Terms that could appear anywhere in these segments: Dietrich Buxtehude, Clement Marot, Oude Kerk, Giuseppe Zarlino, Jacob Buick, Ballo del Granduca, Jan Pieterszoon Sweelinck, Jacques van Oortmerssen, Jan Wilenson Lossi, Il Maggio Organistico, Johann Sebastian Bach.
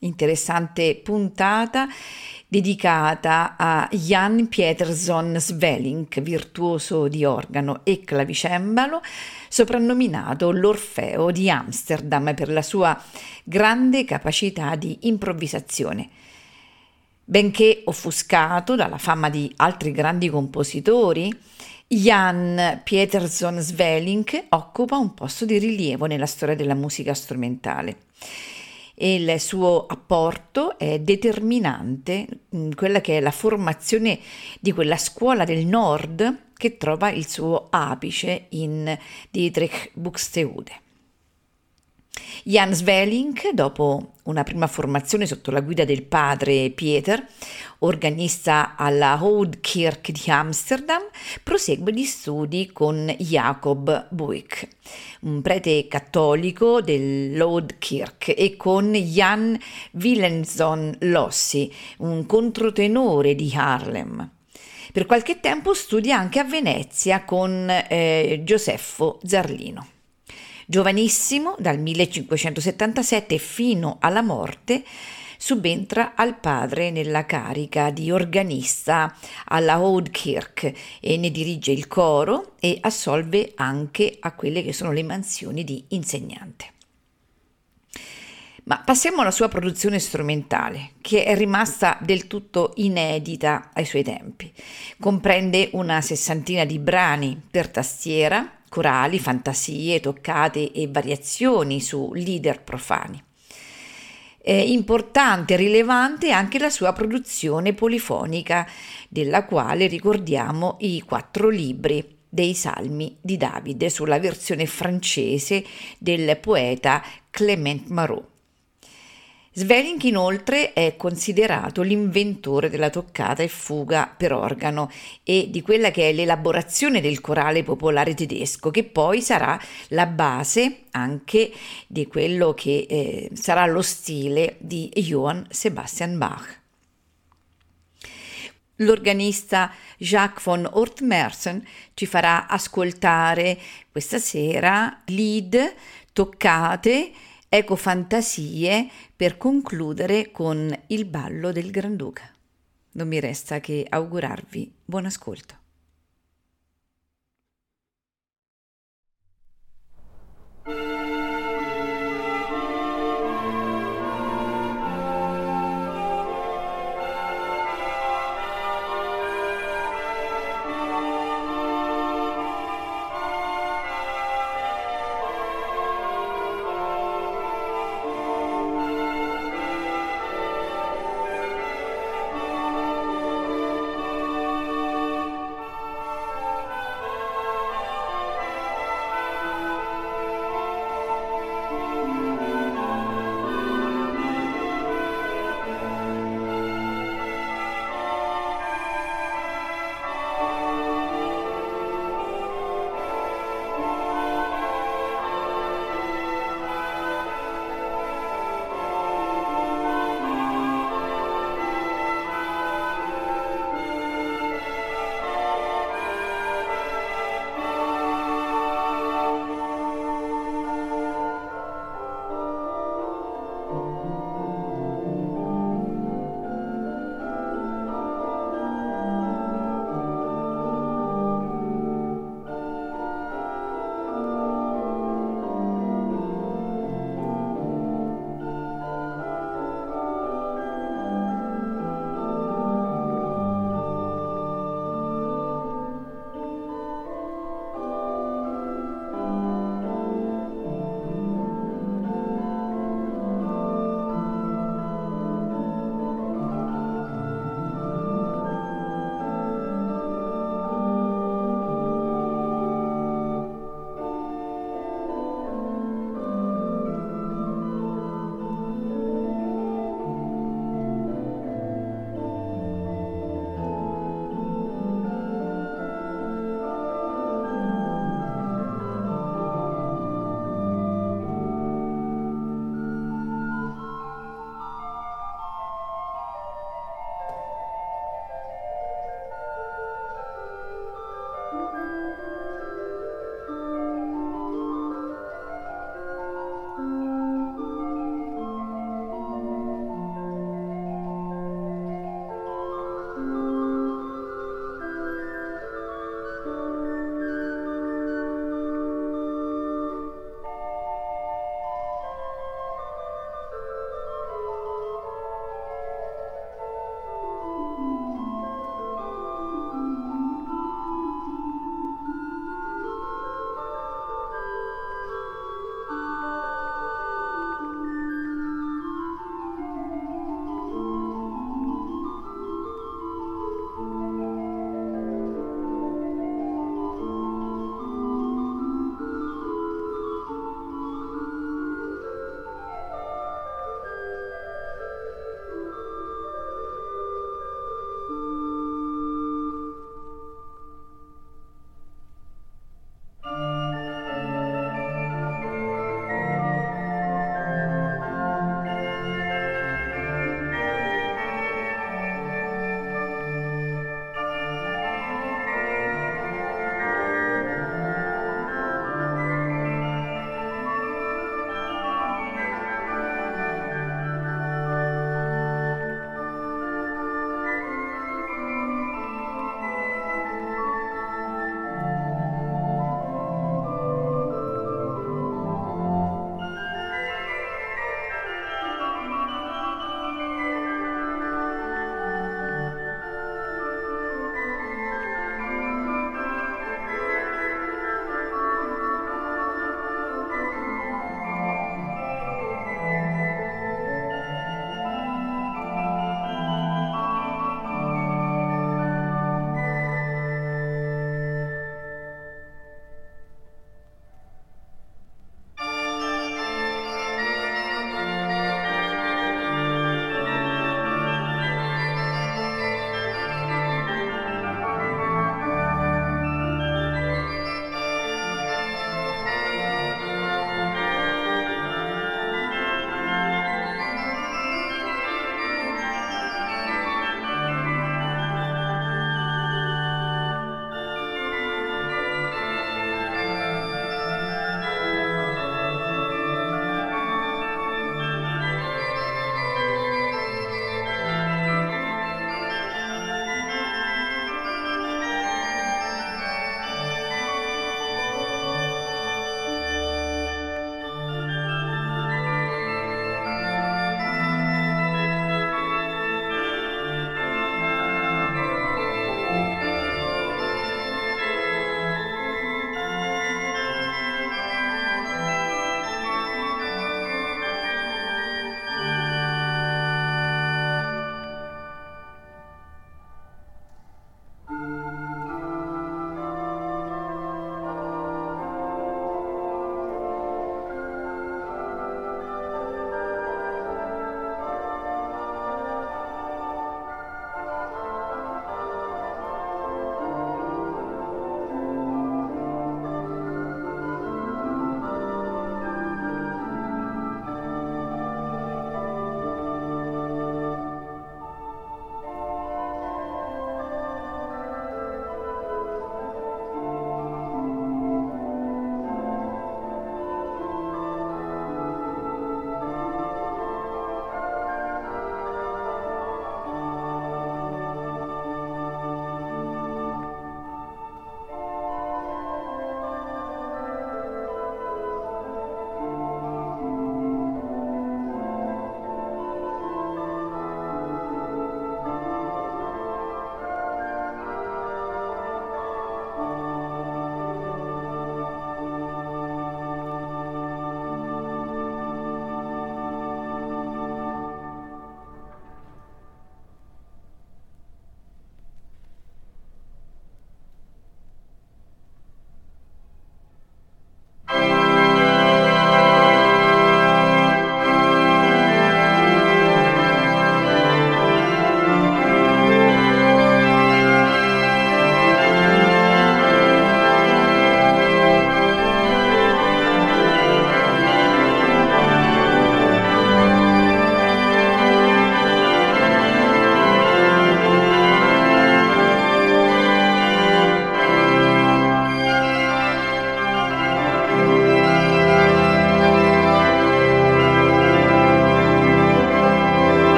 interessante puntata dedicata a Jan Pieterszoon Sweelinck, virtuoso di organo e clavicembalo, soprannominato l'Orfeo di Amsterdam per la sua grande capacità di improvvisazione. Benché offuscato dalla fama di altri grandi compositori, Jan Pieterszoon Sweelinck occupa un posto di rilievo nella storia della musica strumentale. Il suo apporto è determinante in quella che è la formazione di quella scuola del Nord che trova il suo apice in Dietrich Buxtehude. Jan Sweelinck, dopo una prima formazione sotto la guida del padre Pieter, organista alla Oude Kerk di Amsterdam, prosegue gli studi con Jacob Buick, un prete cattolico dell'Oude Kerk, e con Jan Wilenson Lossi, un controtenore di Harlem. Per qualche tempo studia anche a Venezia con Giuseppe Zarlino. Giovanissimo, dal 1577 fino alla morte, subentra al padre nella carica di organista alla Oude Kerk e ne dirige il coro e assolve anche a quelle che sono le mansioni di insegnante. Ma passiamo alla sua produzione strumentale, che è rimasta del tutto inedita ai suoi tempi. Comprende una 60ina di brani per tastiera, corali, fantasie, toccate e variazioni su lieder profani. È importante e rilevante anche la sua produzione polifonica, della quale ricordiamo i 4 libri dei Salmi di Davide sulla versione francese del poeta Clement Marot. Sweelinck inoltre è considerato l'inventore della toccata e fuga per organo e di quella che è l'elaborazione del corale popolare tedesco, che poi sarà la base anche di quello che sarà lo stile di Johann Sebastian Bach. L'organista Jacques van Oortmerssen ci farà ascoltare questa sera lied, toccate, ecofantasie, per concludere con il Ballo del Granduca. Non mi resta che augurarvi buon ascolto.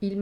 Il